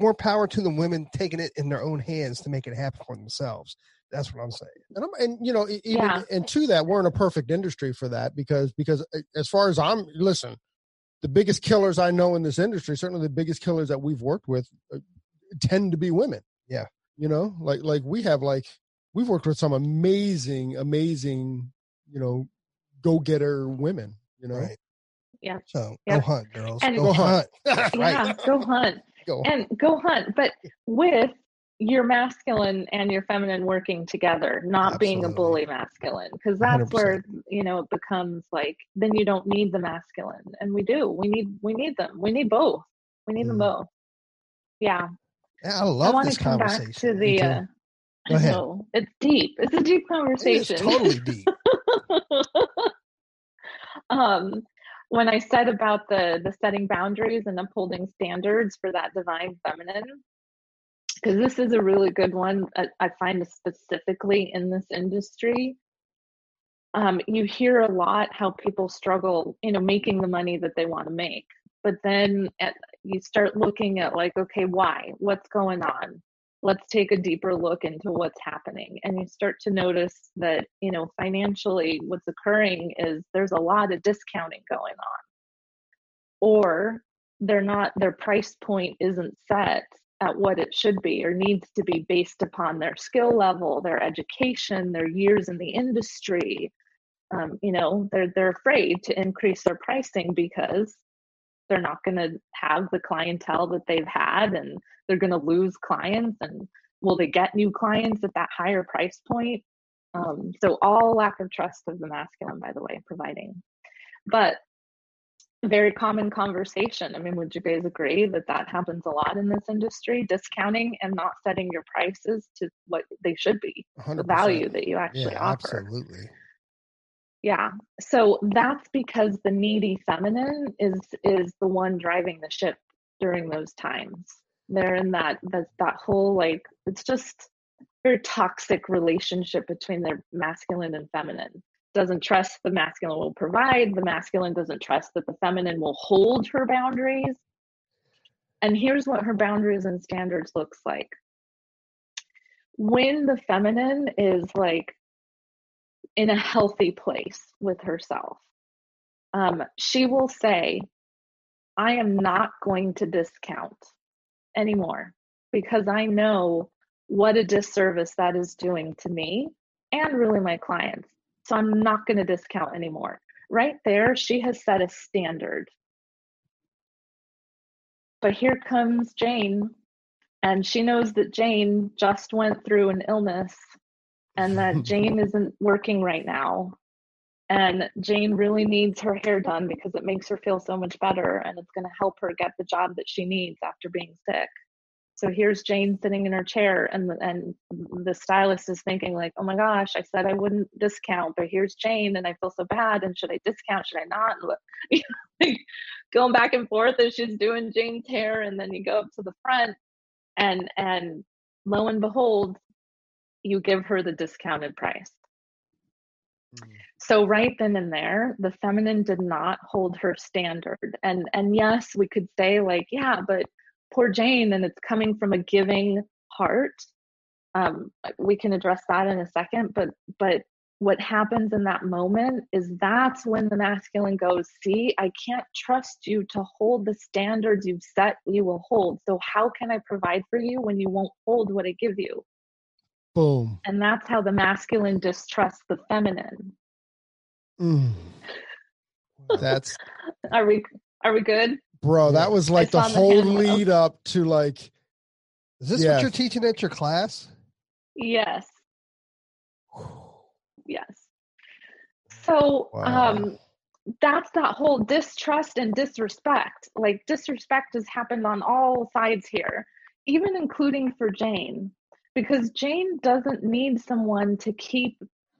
more power to the women taking it in their own hands to make it happen for themselves. That's what I'm saying. And, I'm, and you know, even, yeah. and to that, we're in a perfect industry for that because, because as far as I'm, listen, the biggest killers I know in this industry, certainly the biggest killers that we've worked with, uh, tend to be women. Yeah. You know, like, like we have, like, we've worked with some amazing, amazing, you know, go-getter women, you know? Right. Yeah. So yeah. go hunt, girls. And go hunt. hunt. yeah, right. go hunt. Go hunt. And go hunt, but with your masculine and your feminine working together, not Absolutely. being a bully masculine, because that's one hundred percent where, you know, it becomes like, then you don't need the masculine. And we do, we need, we need them. We need both. We need mm. them both. Yeah. yeah I love I this come conversation. Back to the, uh, Go ahead. I know, it's deep. It's a deep conversation. It's totally deep. um, when I said about the, the setting boundaries and upholding standards for that divine feminine, because this is a really good one, I, I find specifically in this industry. Um, you hear a lot how people struggle, you know, making the money that they want to make. But then at, you start looking at like, okay, why? What's going on? let's take a deeper look into what's happening. And you start to notice that, you know, financially what's occurring is there's a lot of discounting going on, or they're not, their price point isn't set at what it should be or needs to be based upon their skill level, their education, their years in the industry. Um, you know, they're, they're afraid to increase their pricing because they're not going to have the clientele that they've had, and they're going to lose clients. And will they get new clients at that higher price point? Um, so all lack of trust of the masculine, by the way, providing. But very common conversation. I mean, would you guys agree that that happens a lot in this industry? Discounting and not setting your prices to what they should be, one hundred percent. The value that you actually yeah, offer. Absolutely. Yeah. So that's because the needy feminine is is the one driving the ship during those times. They're in that that that whole, like, it's just very toxic relationship between their masculine and feminine. Doesn't trust the masculine will provide. The masculine doesn't trust that the feminine will hold her boundaries. And here's what her boundaries and standards looks like. When the feminine is like in a healthy place with herself, um, she will say, I am not going to discount anymore because I know what a disservice that is doing to me and really my clients. So I'm not going to discount anymore. Right there, she has set a standard. But here comes Jane, and she knows that Jane just went through an illness, and that Jane isn't working right now. And Jane really needs her hair done because it makes her feel so much better. And it's going to help her get the job that she needs after being sick. So here's Jane sitting in her chair, and the, and the stylist is thinking like, oh my gosh, I said I wouldn't discount, but here's Jane and I feel so bad. And should I discount? Should I not? You know, like going back and forth as she's doing Jane's hair. And then you go up to the front, and, and lo and behold, you give her the discounted price. Mm. So right then and there, the feminine did not hold her standard. And, and yes, we could say like, yeah, but poor Jane, and it's coming from a giving heart. Um, we can address that in a second, but but what happens in that moment is that's when the masculine goes, see, I can't trust you to hold the standards you've set you will hold. So how can I provide for you when you won't hold what I give you? Boom. And that's how the masculine distrusts the feminine. Mm. That's are we are we good? Bro, that was like the whole the lead up to like, is this yes. what you're teaching at your class? Yes. Yes. So wow. um, that's that whole distrust and disrespect. Like disrespect has happened on all sides here, even including for Jane, because Jane doesn't need someone to keep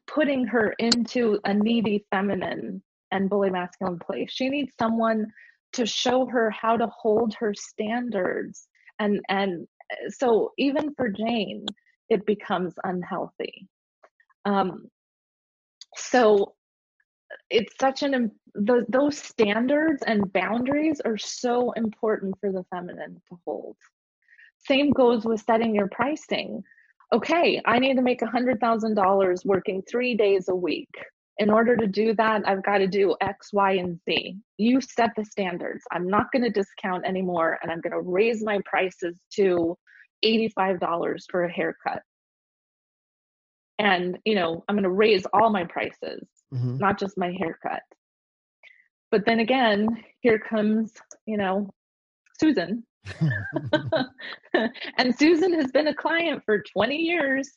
putting her into a needy feminine and bully masculine place. She needs someone to show her how to hold her standards. And and so even for Jane, it becomes unhealthy. Um, so it's such an, the, those standards and boundaries are so important for the feminine to hold. Same goes with setting your pricing. Okay, I need to make one hundred thousand dollars working three days a week. In order to do that, I've got to do X, Y, and Z. You set the standards. I'm not going to discount anymore, and I'm going to raise my prices to eighty-five dollars for a haircut. And, you know, I'm going to raise all my prices, mm-hmm. not just my haircut. But then again, here comes, you know, Susan. And Susan has been a client for twenty years,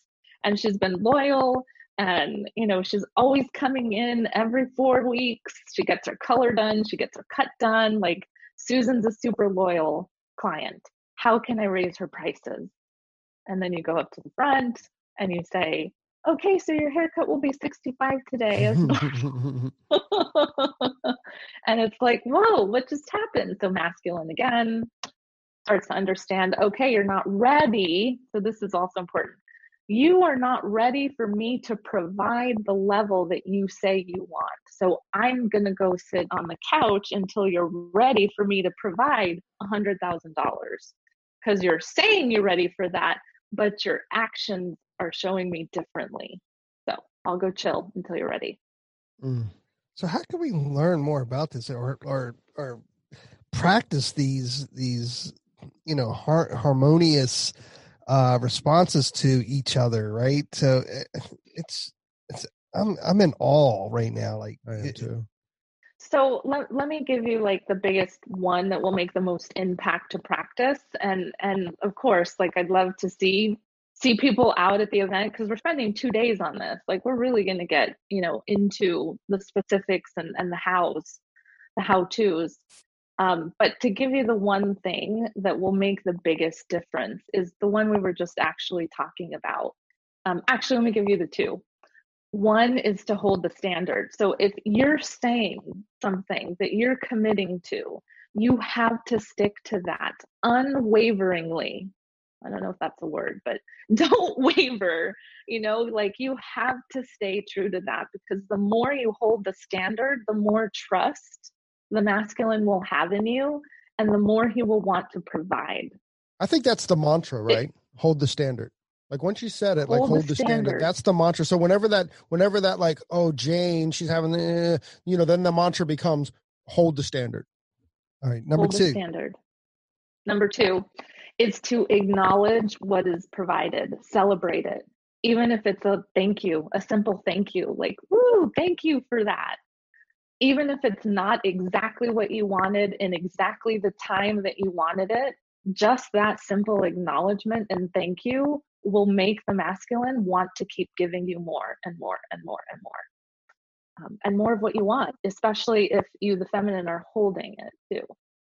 and she's been loyal. And, you know, she's always coming in every four weeks. She gets her color done. She gets her cut done. Like, Susan's a super loyal client. How can I raise her prices? And then you go up to the front and you say, okay, so your haircut will be sixty-five today. And it's like, whoa, what just happened? So masculine again starts to understand, okay, you're not ready. So this is also important. You are not ready for me to provide the level that you say you want. So I'm going to go sit on the couch until you're ready for me to provide one hundred thousand dollars. Because you're saying you're ready for that, but your actions are showing me differently. So I'll go chill until you're ready. Mm. So how can we learn more about this or, or, or practice these, these, you know, har- harmonious uh, responses to each other? Right. So it's, it's, I'm, I'm in awe right now. Like, I am it, too. So let, let me give you like the biggest one that will make the most impact to practice. And, and of course, like, I'd love to see, see people out at the event, because we're spending two days on this. Like, we're really going to get, you know, into the specifics and, and the hows, the how to's. Um, but to give you the one thing that will make the biggest difference is the one we were just actually talking about. Um, actually, let me give you the two. One is to hold the standard. So if you're saying something that you're committing to, you have to stick to that unwaveringly. I don't know if that's a word, but don't waver, you know, like you have to stay true to that, because the more you hold the standard, the more trust the masculine will have in you and the more he will want to provide. I think that's the mantra, right? It, hold the standard. Like once you said it, like hold, hold the, the standard. standard, that's the mantra. So whenever that, whenever that like, oh, Jane, she's having, eh, you know, then the mantra becomes hold the standard. All right. Number hold two. The standard. Number two. It's to acknowledge what is provided, celebrate it, even if it's a thank you, a simple thank you, like, woo, thank you for that. Even if it's not exactly what you wanted in exactly the time that you wanted it, just that simple acknowledgement and thank you will make the masculine want to keep giving you more and more and more and more. Um, and more of what you want, especially if you, the feminine, are holding it too.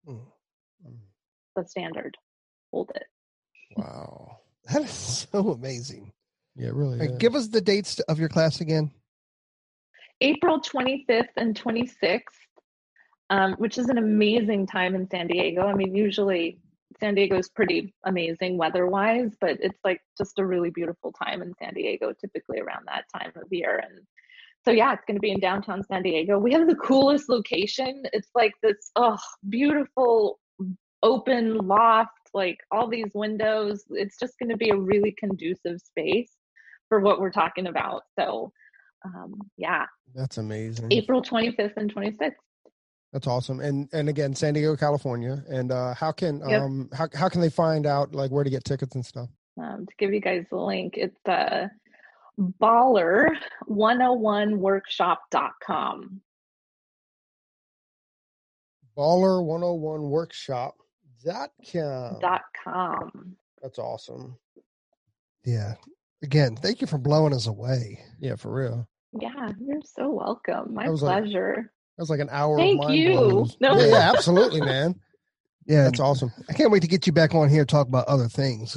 Mm-hmm. The standard. Hold it. Wow. That is so amazing. Yeah, it really. Right, give us the dates of your class again. April twenty-fifth and twenty-sixth, um, which is an amazing time in San Diego. I mean, usually San Diego is pretty amazing weather-wise, but it's like just a really beautiful time in San Diego, typically around that time of year. And so, yeah, it's going to be in downtown San Diego. We have the coolest location. It's like this oh, beautiful open loft, like all these windows. It's just going to be a really conducive space for what we're talking about. So um yeah, that's amazing. April twenty-fifth and twenty-sixth. That's awesome. And and again, San Diego, California. And uh how can yep. um how, how can they find out like where to get tickets and stuff? Um to give you guys the link, it's uh baller one oh one workshop dot com. baller one oh one workshop Dot com. Dot com. That's awesome. Yeah. Again, thank you for blowing us away. Yeah, for real. Yeah, you're so welcome. My pleasure. Like, that was like an hour. Thank of you. No. Yeah, yeah, absolutely, man. Yeah, that's awesome. I can't wait to get you back on here and talk about other things.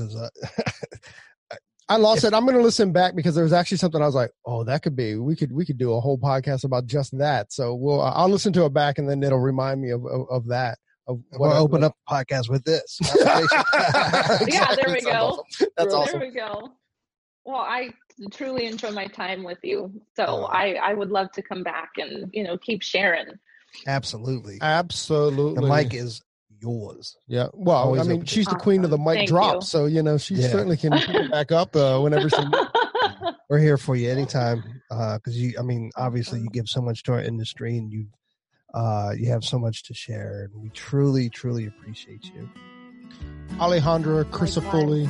I, I lost yeah. it. I'm going to listen back because there was actually something I was like, oh, that could be. We could we could do a whole podcast about just that. So we'll I'll listen to it back and then it'll remind me of of, of that. We'll open up a podcast with this. Exactly. Yeah, there we go. That's awesome. There we go. Well, I truly enjoy my time with you. So oh. I, I would love to come back and, you know, keep sharing. Absolutely. Absolutely. The mic is yours. Yeah. Well, Always I mean, she's the awesome. queen of the mic Thank drop. You. So, you know, she yeah. certainly can pick back up uh, whenever she We're here for you anytime. Because, uh, you, I mean, obviously you give so much to our industry and you Uh, you have so much to share, and we truly, truly appreciate you. Alejandra Crisafulli,